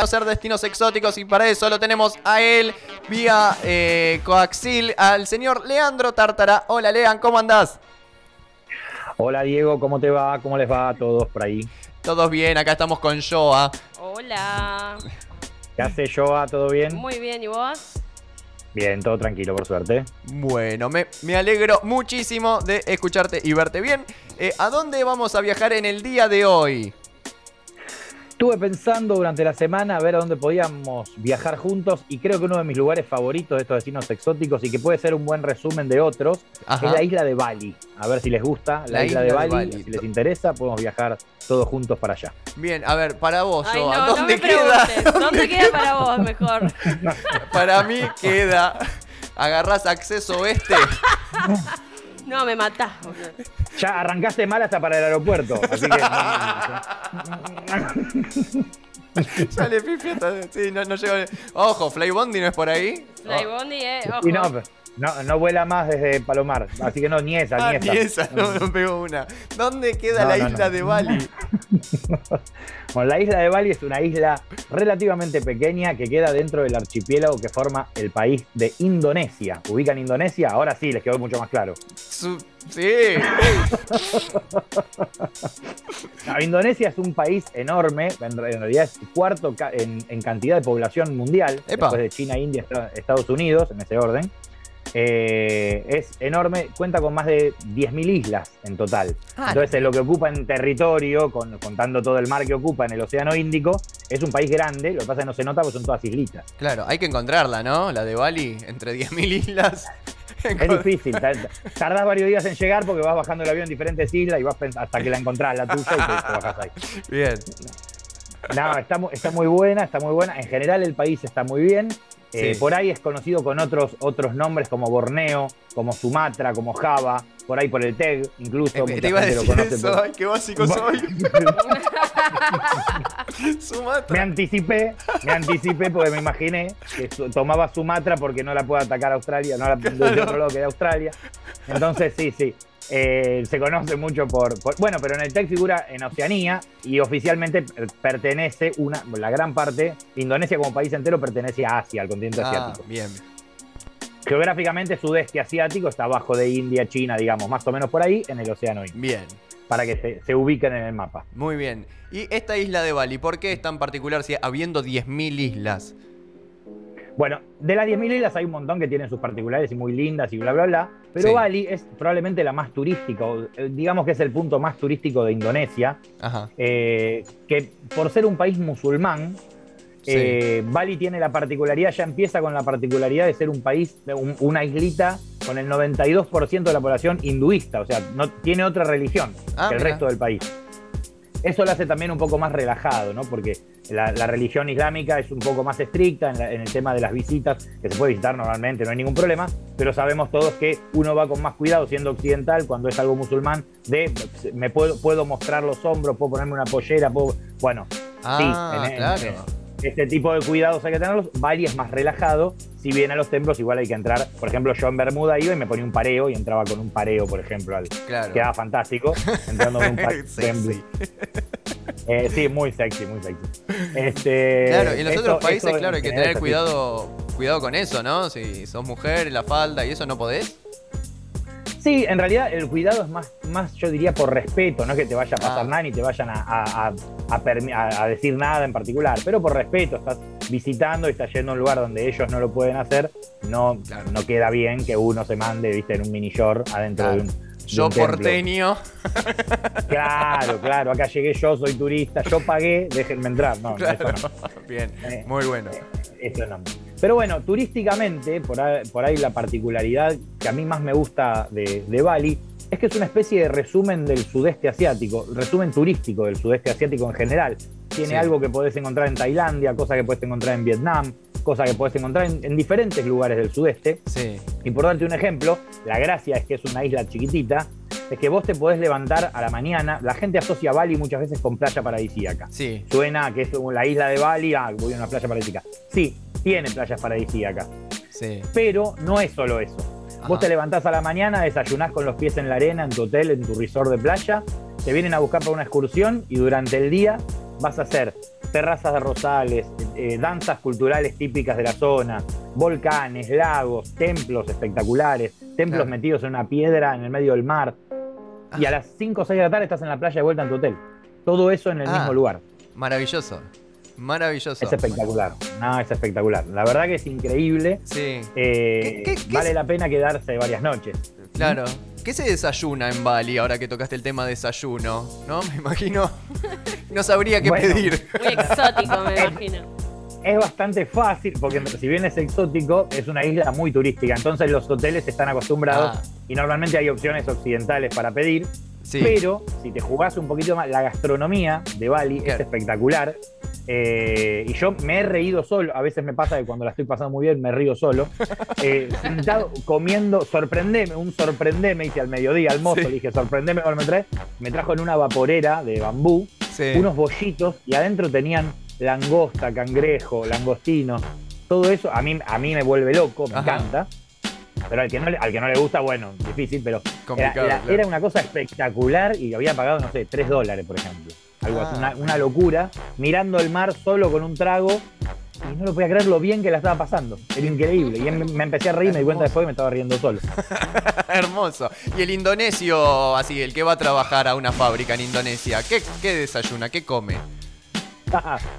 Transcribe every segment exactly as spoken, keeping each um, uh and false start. Conocer destinos exóticos y para eso lo tenemos a él vía eh, coaxil, al señor Leandro Tartara. Hola, Lean, ¿cómo andás? Hola, Diego, ¿cómo te va? ¿Cómo les va a todos por ahí? Todos bien, acá estamos con Joa. Hola. ¿Qué hace, Joa? ¿Todo bien? Muy bien, ¿y vos? Bien, todo tranquilo, por suerte. Bueno, me, me alegro muchísimo de escucharte y verte bien. Eh, ¿A dónde vamos a viajar en el día de hoy? Estuve pensando durante la semana a ver a dónde podíamos viajar juntos y creo que uno de mis lugares favoritos de estos destinos exóticos y que puede ser un buen resumen de otros, ajá, es la isla de Bali. A ver si les gusta la, la isla, isla de, Bali. de Bali. Si les interesa, podemos viajar todos juntos para allá. Bien, a ver, para vos, Ay, Joa, no, ¿dónde no me queda? ¿Dónde, ¿Dónde queda para vos mejor? Para mí queda, agarrás acceso oeste. No, me matás. Okay. Ya arrancaste mal hasta para el aeropuerto, así que... ya le pifié hasta... Sí, no, no llegó... Ojo, Flybondi no es por ahí. Flybondi, eh, ojo. Y no, no, no vuela más desde Palomar, así que no, ni esa, ah, ni esa. ni esa, no, no pegó una. ¿Dónde queda no, la no, isla no. de Bali? Bueno, la isla de Bali es una isla relativamente pequeña que queda dentro del archipiélago que forma el país de Indonesia. ¿Ubican Indonesia? Ahora sí, les quedó mucho más claro. Su- sí. No, Indonesia es un país enorme, en realidad es cuarto ca- en, en cantidad de población mundial, Epa. después de China, India, Estados Unidos, en ese orden. Eh, es enorme, cuenta con más de diez mil islas en total. Ah, Entonces, lo que ocupa en territorio, con, contando todo el mar que ocupa en el Océano Índico, es un país grande. Lo que pasa es que no se nota porque son todas islitas. Claro, hay que encontrarla, ¿no? La de Bali, entre diez mil islas. Es difícil, tardás varios días en llegar porque vas bajando el avión en diferentes islas y vas pens- hasta que la encontrás, la tuya, y te, te bajás ahí. Bien. No, está, está muy buena, está muy buena. En general, el país está muy bien. Sí. Eh, por ahí es conocido con otros, otros nombres como Borneo, como Sumatra, como Java, por ahí por el T E G, incluso. Eh, te iba a decir eso, por... ay, qué básico soy. Sumatra. Me anticipé, me anticipé porque me imaginé que tomaba Sumatra porque no la puede atacar Australia, no la claro. desde otro lado que era Australia. Entonces, sí, sí. Eh, se conoce mucho por, por... Bueno, pero en el T E C figura en Oceanía y oficialmente pertenece una... La gran parte, Indonesia como país entero, pertenece a Asia, al continente ah, asiático. Bien. Geográficamente, sudeste asiático está abajo de India, China, digamos, más o menos por ahí, en el Océano Índico. Bien. Para que se, se ubiquen en el mapa. Muy bien. ¿Y esta isla de Bali, por qué es tan particular si habiendo diez mil islas? Bueno, de las diez mil islas hay un montón que tienen sus particulares y muy lindas y bla, bla, bla. Pero sí. Bali es probablemente la más turística, digamos que es el punto más turístico de Indonesia. Ajá. Eh, que por ser un país musulmán, sí. eh, Bali tiene la particularidad, ya empieza con la particularidad de ser un país, un, una islita con el noventa y dos por ciento de la población hinduista. O sea, no tiene otra religión ah, que el mira. resto del país. Eso lo hace también un poco más relajado, ¿no? Porque la, la religión islámica es un poco más estricta en, la, en el tema de las visitas, que se puede visitar normalmente, no hay ningún problema, pero sabemos todos que uno va con más cuidado siendo occidental cuando es algo musulmán, de me puedo, puedo mostrar los hombros, puedo ponerme una pollera, puedo... Bueno, ah, sí, en, claro. en, este tipo de cuidados hay que tenerlos. Bali es más relajado, si bien a los templos igual hay que entrar. Por ejemplo, yo en Bermuda iba y me ponía un pareo y entraba con un pareo, por ejemplo, al... claro. Quedaba fantástico, entrando con un pareo. Eh, sí, muy sexy, muy sexy. Este, claro, y en los esto, otros países, esto, claro, hay que tener cuidado, cuidado con eso, ¿no? Si sos mujer, la falda y eso, ¿no podés? Sí, en realidad el cuidado es más, más yo diría, por respeto. No es que te vaya a pasar ah. nada ni te vayan a, a, a, a, permi- a, a decir nada en particular, pero por respeto. Estás visitando y estás yendo a un lugar donde ellos no lo pueden hacer. No, claro. no queda bien que uno se mande, viste, en un mini short adentro claro. de un... Yo porteño. Claro, claro. Acá llegué yo, soy turista. Yo pagué, déjenme entrar. No, claro. eso no. Bien, eh, muy bueno. Eso no. Pero bueno, turísticamente, por ahí, por ahí la particularidad que a mí más me gusta de, de Bali es que es una especie de resumen del sudeste asiático, resumen turístico del sudeste asiático en general. Tiene sí. algo que podés encontrar en Tailandia, cosa que podés encontrar en Vietnam, cosa que podés encontrar en, en diferentes lugares del sudeste. Sí. Y por darte un ejemplo, la gracia es que es una isla chiquitita, es que vos te podés levantar a la mañana. La gente asocia Bali muchas veces con playa paradisíaca. Sí. Suena a que es la isla de Bali, ah, voy a una playa paradisíaca. Sí, tiene playas paradisíacas. Sí. Pero no es solo eso. Ajá. Vos te levantás a la mañana, desayunás con los pies en la arena, en tu hotel, en tu resort de playa, te vienen a buscar para una excursión y durante el día vas a hacer terrazas de rosales, eh, danzas culturales típicas de la zona, volcanes, lagos, templos espectaculares, templos claro. metidos en una piedra en el medio del mar. Ah. Y a las cinco o seis de la tarde estás en la playa de vuelta en tu hotel. Todo eso en el ah. mismo lugar. Maravilloso. Maravilloso. Es espectacular. No, es espectacular. La verdad que es increíble. Sí. Eh, ¿Qué, qué, qué vale es? la pena quedarse varias noches. Claro. ¿Qué se desayuna en Bali ahora que tocaste el tema desayuno? ¿No? Me imagino. No sabría qué bueno, pedir. Muy exótico, me imagino. Es bastante fácil, porque si bien es exótico, es una isla muy turística. Entonces los hoteles están acostumbrados ah. y normalmente hay opciones occidentales para pedir. Sí. Pero si te jugás un poquito más, la gastronomía de Bali claro. es espectacular. Eh, y yo me he reído solo. A veces me pasa que cuando la estoy pasando muy bien me río solo. Eh, sentado comiendo, sorprendeme, un sorprendeme, hice al mediodía, al mozo, sí. le dije sorprendeme, ¿cuál me traes? Me trajo en una vaporera de bambú sí. unos bollitos y adentro tenían langosta, cangrejo, langostino, todo eso. A mí, a mí me vuelve loco, me Ajá. encanta. Pero al que, no le, al que no le gusta, bueno, difícil, pero era, era, claro. era una cosa espectacular y había pagado, no sé, tres dólares, por ejemplo. Algo ah, así, una, una locura, mirando el mar solo con un trago y no lo podía creer lo bien que la estaba pasando. Era increíble. Y me empecé a reír, hermoso. Me di cuenta después que me estaba riendo solo. Hermoso. Y el indonesio, así, el que va a trabajar a una fábrica en Indonesia, ¿qué, qué desayuna? ¿Qué come?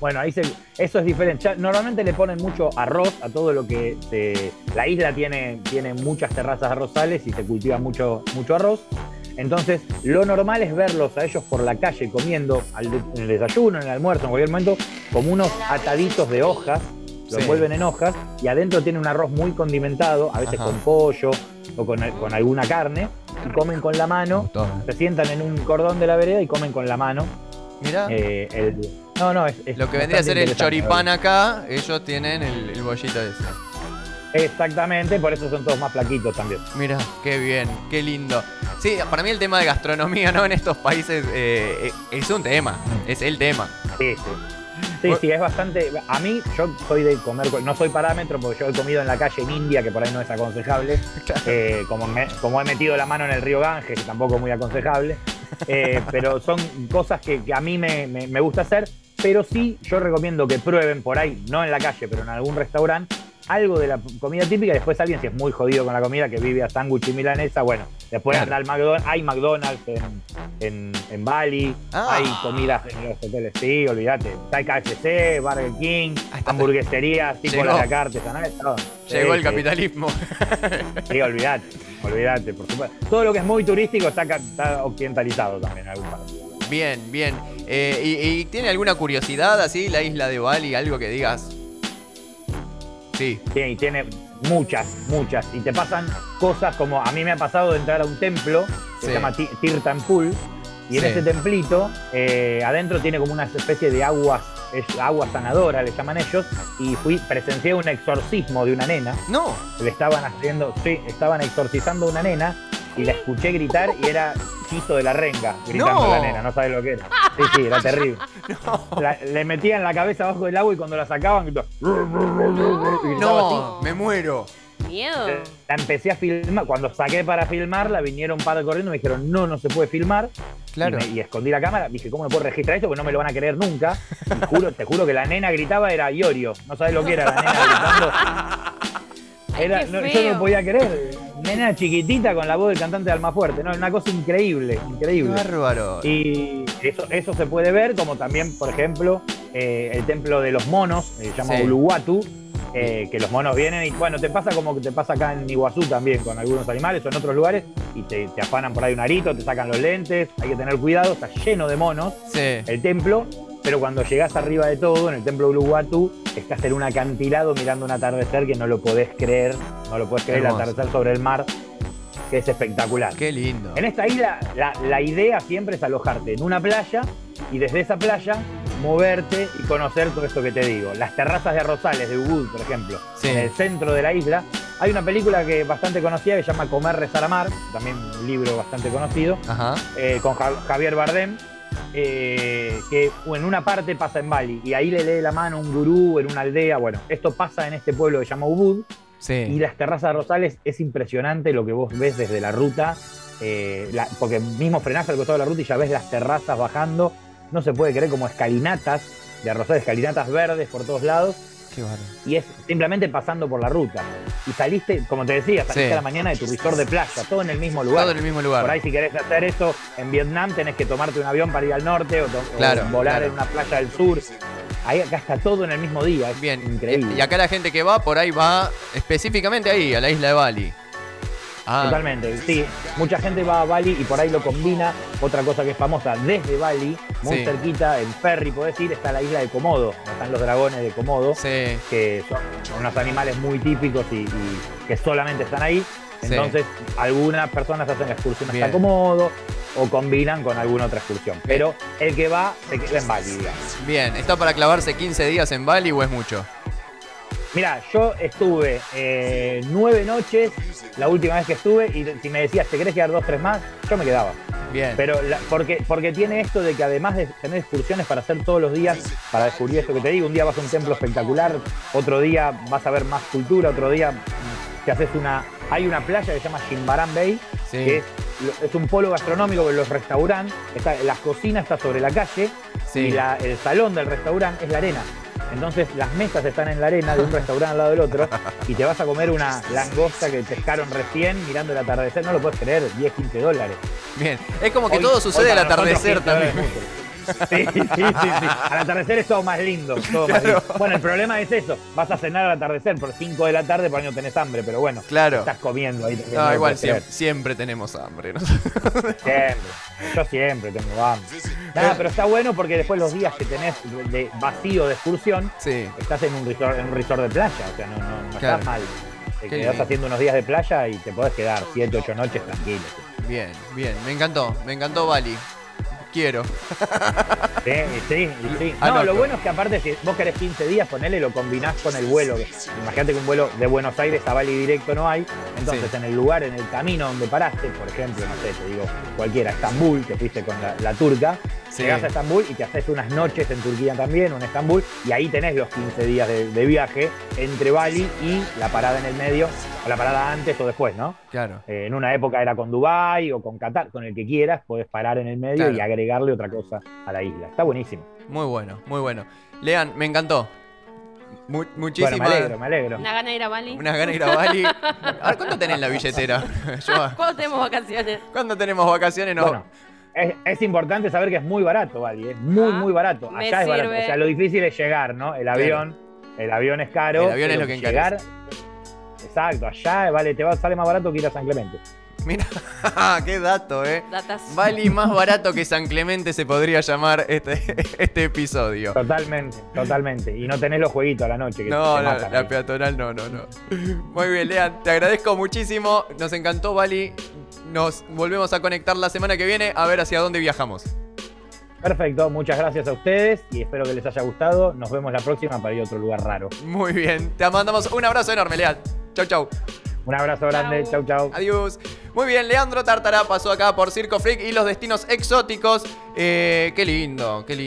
Bueno, ahí se, eso es diferente. Ya, normalmente le ponen mucho arroz a todo lo que se, la isla tiene, tiene muchas terrazas arrozales y se cultiva mucho, mucho arroz. Entonces, lo normal es verlos a ellos por la calle comiendo al de, en el desayuno, en el almuerzo, en cualquier momento, como unos ataditos de hojas, los sí. vuelven en hojas y adentro tiene un arroz muy condimentado, a veces Ajá. con pollo o con, con alguna carne, y comen con la mano, se sientan en un cordón de la vereda y comen con la mano. Mirá. Eh, el, no, no, es, es lo que vendría a ser el choripán acá, ellos tienen el, el bollito ese. Exactamente, por eso son todos más flaquitos también. Mirá, qué bien, qué lindo. Sí, para mí el tema de gastronomía, ¿no? En estos países eh, es un tema, es el tema. Sí, sí, sí, sí, es bastante... A mí, yo soy de comer... No soy parámetro porque yo he comido en la calle en India, que por ahí no es aconsejable. Claro. Eh, como, me, como he metido la mano en el río Ganges, que tampoco es muy aconsejable. Eh, pero son cosas que, que a mí me, me, me gusta hacer. Pero sí, yo recomiendo que prueben por ahí, no en la calle, pero en algún restaurante, algo de la comida típica. Después alguien, si es muy jodido con la comida, que vive a sándwich y milanesa, bueno, después claro. anda al McDonald's. Hay McDonald's en, en, en Bali, ah. hay comidas en los hoteles, sí, olvídate. Hay K F C, Burger King, hasta hamburgueserías, tipo la la carta, ¿no? Llegó sí, el capitalismo. Sí, olvídate, olvídate, por supuesto. Todo lo que es muy turístico está, está occidentalizado también en algún país. Bien, bien. Eh, y, ¿Y tiene alguna curiosidad así la isla de Bali, algo que digas? Sí. Sí, tiene muchas, muchas. Y te pasan cosas como... A mí me ha pasado de entrar a un templo que sí. se llama Tirta Empul. Y en sí. ese templito, eh, adentro tiene como una especie de aguas, agua sanadora, le llaman ellos. Y fui presencié un exorcismo de una nena. ¡No! Le estaban haciendo... Sí, estaban exorcizando a una nena. Y la escuché gritar y era Chizo de la Renga, gritando no. la nena, no sabes lo que era. Sí, sí, era terrible. No. La, le metían la cabeza abajo del agua y cuando la sacaban gritaba, no. gritaba no, así. Me muero. Miedo. La empecé a filmar, cuando saqué para filmarla vinieron un par de corriendo y me dijeron no, no se puede filmar. Claro. Y, me, y escondí la cámara, dije, ¿cómo no puedo registrar esto? Porque no me lo van a creer nunca. Y juro, te juro que la nena gritaba, era Iorio, no sabes lo que era la nena gritando. Era, Ay, no, yo no podía creer. Nena chiquitita con la voz del cantante de Almafuerte, ¿no? Una cosa increíble, increíble. Bárbaro. Y eso, eso se puede ver, como también, por ejemplo, eh, el templo de los monos, se eh, llama sí. Uluwatu, eh, que los monos vienen y, bueno, te pasa como que te pasa acá en Iguazú también, con algunos animales o en otros lugares, y te, te afanan por ahí un arito, te sacan los lentes, hay que tener cuidado, está lleno de monos sí. el templo. Pero cuando llegás arriba de todo, en el templo de Uluwatu, estás en un acantilado mirando un atardecer que no lo podés creer, no lo podés creer, el atardecer sobre el mar, que es espectacular. Qué lindo. En esta isla, la, la idea siempre es alojarte en una playa y desde esa playa moverte y conocer todo esto que te digo. Las terrazas de arrozales de Ubud, por ejemplo, sí. en el centro de la isla. Hay una película que es bastante conocida que se llama Comer, Rezar, Amar, también un libro bastante conocido, Ajá. Eh, con Javier Bardem. Eh, que en una parte pasa en Bali y ahí le lee la mano un gurú en una aldea. Bueno, esto pasa en este pueblo que se llama Ubud sí. y las terrazas de arrozales es impresionante lo que vos ves desde la ruta, eh, la, porque mismo frenás al costado de la ruta y ya ves las terrazas bajando, no se puede creer, como escalinatas de arrozales, escalinatas verdes por todos lados. Qué bueno. Y es simplemente pasando por la ruta. Y saliste, como te decía, saliste sí. a la mañana de tu resort de playa, todo en el mismo lugar. Todo en el mismo lugar. Por ahí si querés hacer eso, en Vietnam tenés que tomarte un avión para ir al norte o, claro, o volar claro. en una playa del sur. Ahí acá está todo en el mismo día, es Bien. increíble. Y acá la gente que va, por ahí va específicamente ahí, a la isla de Bali. Ah. Totalmente, sí. Mucha gente va a Bali y por ahí lo combina. Otra cosa que es famosa, desde Bali, muy sí. cerquita, en ferry, podés ir, está la isla de Komodo. Están los dragones de Komodo, sí. que son unos animales muy típicos y, y que solamente están ahí. Entonces, sí. algunas personas hacen la excursión hasta Komodo o combinan con alguna otra excursión. Pero el que va, se queda en Bali, digamos. Bien, ¿está para clavarse quince días en Bali o es mucho? Mirá, yo estuve eh, nueve noches la última vez que estuve y si me decías, ¿te querés quedar dos, tres más? Yo me quedaba. Bien. Pero la, porque, porque tiene esto de que además de tener excursiones para hacer todos los días, para descubrir esto que te digo, un día vas a un templo espectacular, otro día vas a ver más cultura, otro día te haces una... Hay una playa que se llama Shimbaran Bay, sí. que es, es un polo gastronómico con los restaurantes, está, la cocina está sobre la calle sí. y la, el salón del restaurante es la arena. Entonces las mesas están en la arena de un restaurante al lado del otro y te vas a comer una langosta que pescaron recién mirando el atardecer, no lo puedes creer, diez, quince dólares. Bien, es como que hoy, todo sucede al atardecer también. Sí, sí, sí, sí. Al atardecer es todo más lindo, todo claro. más lindo. Bueno, el problema es eso. Vas a cenar al atardecer por cinco de la tarde, por año tenés hambre, pero bueno, claro. estás comiendo ahí. No, no igual siempre, siempre tenemos hambre. ¿No? Siempre. Yo siempre tengo hambre. Nada, pero está bueno porque después los días que tenés de vacío de excursión, sí. estás en un resort, en un resort de playa, o sea, no, no, no claro. estás mal. Te Qué quedás bien. haciendo unos días de playa y te podés quedar siete, ocho noches tranquilo. Bien, bien. Me encantó, me encantó Bali. Quiero. Sí, sí, sí. No, Anoto. Lo bueno es que aparte si vos querés quince días, ponele, lo combinás con el vuelo. Imagínate que un vuelo de Buenos Aires a Bali directo no hay. Entonces sí. en el lugar, en el camino donde paraste, por ejemplo, no sé, te digo cualquiera, Estambul, te fuiste con la, la turca, sí. llegás a Estambul y te haces unas noches en Turquía también, o en Estambul, y ahí tenés los quince días de, de viaje entre Bali y la parada en el medio, o la parada antes o después, ¿no? Claro. Eh, en una época era con Dubái o con Qatar, con el que quieras, podés parar en el medio claro. y agregar darle otra cosa a la isla. Está buenísimo. Muy bueno, muy bueno. Lean, me encantó. Mu- muchísimas... Bueno, me alegro, me alegro. Una gana de ir a Bali. Una gana de ir a Bali. A ver, ¿cuánto tenés la billetera? ¿Cuándo tenemos vacaciones? ¿Cuándo tenemos vacaciones? No. Bueno, es, es importante saber que es muy barato Bali. Es muy, ah, muy barato. Acá es sirve. barato. O sea, lo difícil es llegar, ¿no? El avión, claro. el avión es caro. El avión es lo que encarece. Exacto, allá vale, te va, sale más barato que ir a San Clemente. Mira, qué dato, ¿eh? Datas. Bali más barato que San Clemente se podría llamar este, este episodio. Totalmente, totalmente. Y no tenés los jueguitos a la noche. Que no, la, matan, la ¿eh? peatonal no, no, no. Muy bien, Lean, te agradezco muchísimo. Nos encantó Bali. Nos volvemos a conectar la semana que viene a ver hacia dónde viajamos. Perfecto, muchas gracias a ustedes y espero que les haya gustado. Nos vemos la próxima para ir a otro lugar raro. Muy bien, te mandamos un abrazo enorme, Lean. Chau, chau. Un abrazo grande, chau. chau chau. Adiós. Muy bien, Leandro Tartara pasó acá por Circo Freak y los destinos exóticos. Eh, qué lindo, qué lindo.